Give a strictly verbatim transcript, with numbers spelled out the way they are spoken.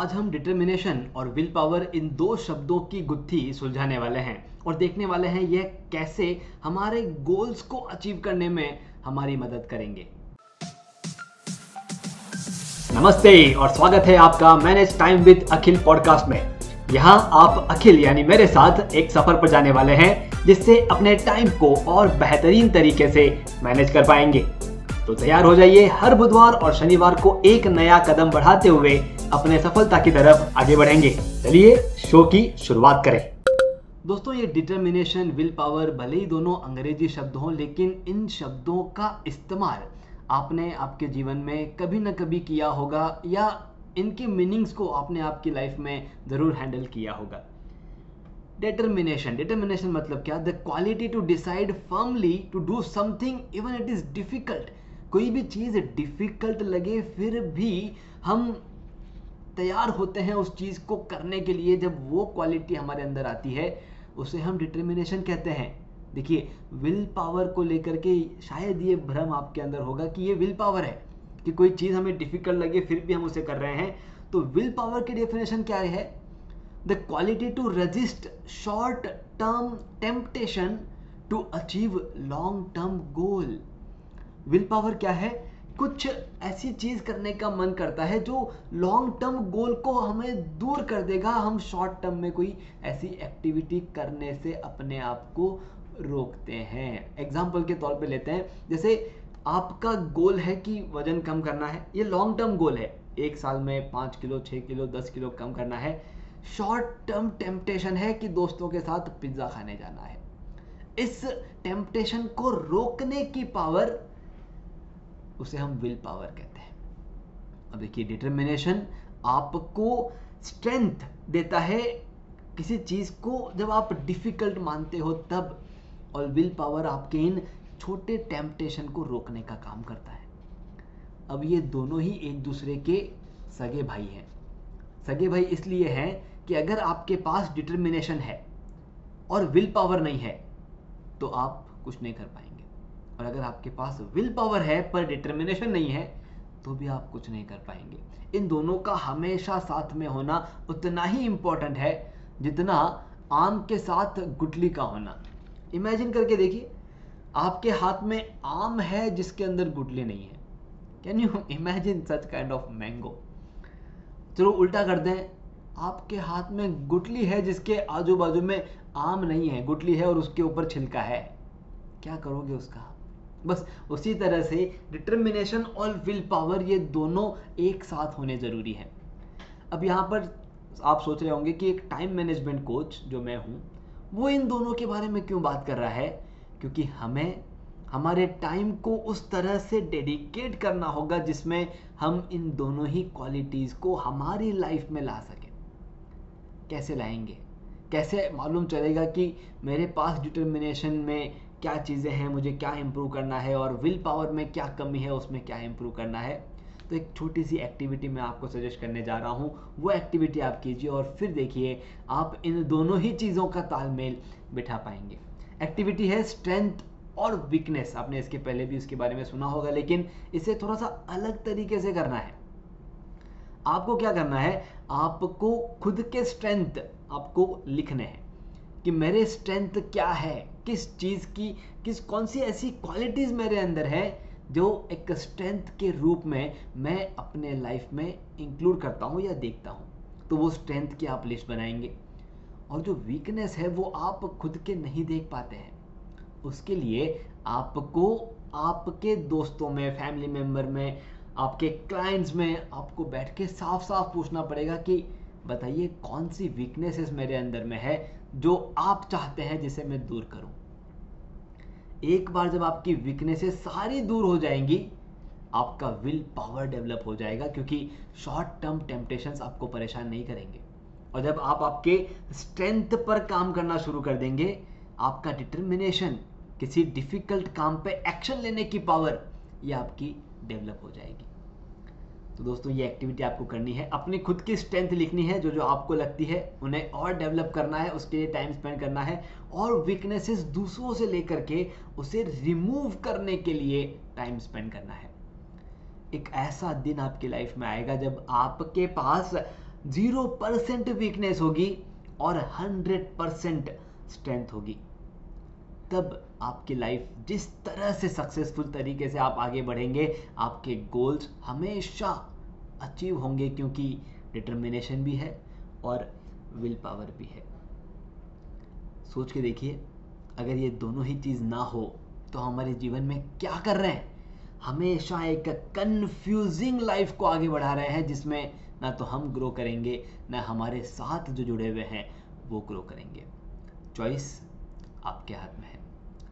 आज हम डिटर्मिनेशन और विल पावर इन दो शब्दों की गुत्थी सुलझाने वाले हैं और देखने वाले हैं यह कैसे हमारे गोल्स को अचीव करने में हमारी मदद करेंगे। नमस्ते और स्वागत है आपका manage time with Akhil podcast में। यहाँ आप अखिल यानी मेरे साथ एक सफर पर जाने वाले हैं जिससे अपने टाइम को और बेहतरीन तरीके से मैनेज कर पाएंगे। तो तैयार हो जाइए, हर बुधवार और शनिवार को एक नया कदम बढ़ाते हुए अपने सफलता की तरफ आगे बढ़ेंगे। चलिए शो की शुरुआत करें। दोस्तों, ये डिटर्मिनेशन, विल पावर भले ही दोनों अंग्रेजी शब्द हों, लेकिन इन शब्दों का इस्तेमाल आपने आपके जीवन में कभी न कभी किया होगा या इनके मीनिंग्स को आपने आपकी लाइफ में ज़रूर हैंडल किया होगा। Determination. Determination मतलब क्या? The quality to decide firmly to do something even it is difficult. कोई भी चीज़ difficult लगे फिर भी हम तैयार होते हैं उस चीज़ को करने के लिए। जब वो quality हमारे अंदर आती है उसे हम determination कहते हैं। देखिए, will power को लेकर के शायद ये भ्रम आपके अंदर होगा कि ये will power है, कि कोई चीज़ हमें difficult लगे फिर भी हम उसे कर रहे हैं। तो will power की definition क्या है? The quality to resist short-term temptation to achieve long-term goal. Will power क्या है? कुछ ऐसी चीज करने का मन करता है जो लॉन्ग टर्म गोल को हमें दूर कर देगा। हम शॉर्ट टर्म में कोई ऐसी एक्टिविटी करने से अपने आप को रोकते हैं। एग्जाम्पल के तौर पे लेते हैं, जैसे आपका गोल है कि वजन कम करना है, ये लॉन्ग टर्म गोल है, एक साल में पाँच किलो छः किलो दस किलो कम करना है। शॉर्ट टर्म टेम्पटेशन है कि दोस्तों के साथ पिज्जा खाने जाना है। इस टेम्पटेशन को रोकने की पावर, उसे हम विल पावर कहते हैं। अब देखिए, डिटर्मिनेशन आपको स्ट्रेंथ देता है किसी चीज को जब आप डिफिकल्ट मानते हो तब, और विल पावर आपके इन छोटे टेम्पटेशन को रोकने का काम करता है। अब ये दोनों ही एक दूसरे के सगे भाई हैं। सगे भाई इसलिए हैं कि अगर आपके पास डिटर्मिनेशन है और विल पावर नहीं है तो आप कुछ नहीं कर पाएंगे, और अगर आपके पास विल पावर है पर डिटर्मिनेशन नहीं है तो भी आप कुछ नहीं कर पाएंगे। इन दोनों का हमेशा साथ में होना उतना ही इम्पोर्टेंट है जितना आम के साथ गुठली का होना। इमेजिन करके देखिए, आपके हाथ में आम है जिसके अंदर गुठली नहीं है। Can you imagine such kind of mango? चलो उल्टा कर दें, आपके हाथ में गुठली है जिसके आजू बाजू में आम नहीं है, गुठली है और उसके ऊपर छिलका है। क्या करोगे उसका? बस उसी तरह से डिटर्मिनेशन और विल पावर, ये दोनों एक साथ होने ज़रूरी हैं। अब यहाँ पर आप सोच रहे होंगे कि एक टाइम मैनेजमेंट कोच जो मैं हूँ वो इन दोनों के बारे में क्यों बात कर रहा है? क्योंकि हमें हमारे टाइम को उस तरह से डेडिकेट करना होगा जिसमें हम इन दोनों ही क्वालिटीज़ को हमारी लाइफ में ला सकें। कैसे लाएंगे? कैसे मालूम चलेगा कि मेरे पास डिटर्मिनेशन में क्या चीज़ें हैं, मुझे क्या इम्प्रूव करना है, और विल पावर में क्या कमी है, उसमें क्या इम्प्रूव करना है? तो एक छोटी सी एक्टिविटी मैं आपको सजेस्ट करने जा रहा हूँ, वो एक्टिविटी आप कीजिए और फिर देखिए आप इन दोनों ही चीज़ों का तालमेल बिठा पाएंगे। एक्टिविटी है स्ट्रेंथ और वीकनेस। आपने इसके पहले भी उसके बारे में सुना होगा, लेकिन इसे थोड़ा सा अलग तरीके से करना है। आपको क्या करना है? आपको खुद के स्ट्रेंथ आपको लिखने हैं कि मेरे स्ट्रेंथ क्या है, किस चीज़ की, किस कौन सी ऐसी क्वालिटीज़ मेरे अंदर है जो एक स्ट्रेंथ के रूप में मैं अपने लाइफ में इंक्लूड करता हूँ या देखता हूँ। तो वो स्ट्रेंथ की आप लिस्ट बनाएंगे, और जो वीकनेस है वो आप खुद के नहीं देख पाते हैं, उसके लिए आपको आपके दोस्तों में, फैमिली मेम्बर में, आपके क्लाइंट्स में आपको बैठ के साफ साफ पूछना पड़ेगा कि बताइए कौन सी वीकनेसेस मेरे अंदर में है जो आप चाहते हैं जिसे मैं दूर करूं। एक बार जब आपकी वीकनेसेस सारी दूर हो जाएंगी, आपका विल पावर डेवलप हो जाएगा, क्योंकि शॉर्ट टर्म टेम्पटेशंस आपको परेशान नहीं करेंगे। और जब आप आपके स्ट्रेंथ पर काम करना शुरू कर देंगे, आपका डिटर्मिनेशन, किसी डिफिकल्ट काम पे एक्शन लेने की पावर, ये आपकी डेवलप हो जाएगी। तो दोस्तों, ये एक्टिविटी आपको करनी है, अपनी खुद की स्ट्रेंथ लिखनी है, जो जो आपको लगती है उन्हें और डेवलप करना है, उसके लिए टाइम स्पेंड करना है, और वीकनेसेस दूसरों से लेकर के उसे रिमूव करने के लिए टाइम स्पेंड करना है। एक ऐसा दिन आपकी लाइफ में आएगा जब आपके पास जीरो परसेंट वीकनेस होगी और हंड्रेड परसेंट स्ट्रेंथ होगी। तब आपकी लाइफ जिस तरह से सक्सेसफुल तरीके से आप आगे बढ़ेंगे, आपके गोल्स हमेशा अचीव होंगे, क्योंकि डिटर्मिनेशन भी है और विल पावर भी है। सोच के देखिए, अगर ये दोनों ही चीज़ ना हो तो हमारे जीवन में क्या कर रहे हैं? हमेशा एक कन्फ्यूजिंग लाइफ को आगे बढ़ा रहे हैं, जिसमें ना तो हम ग्रो करेंगे, ना हमारे साथ जो जुड़े हुए हैं वो ग्रो करेंगे। चॉइस आपके हाथ में है।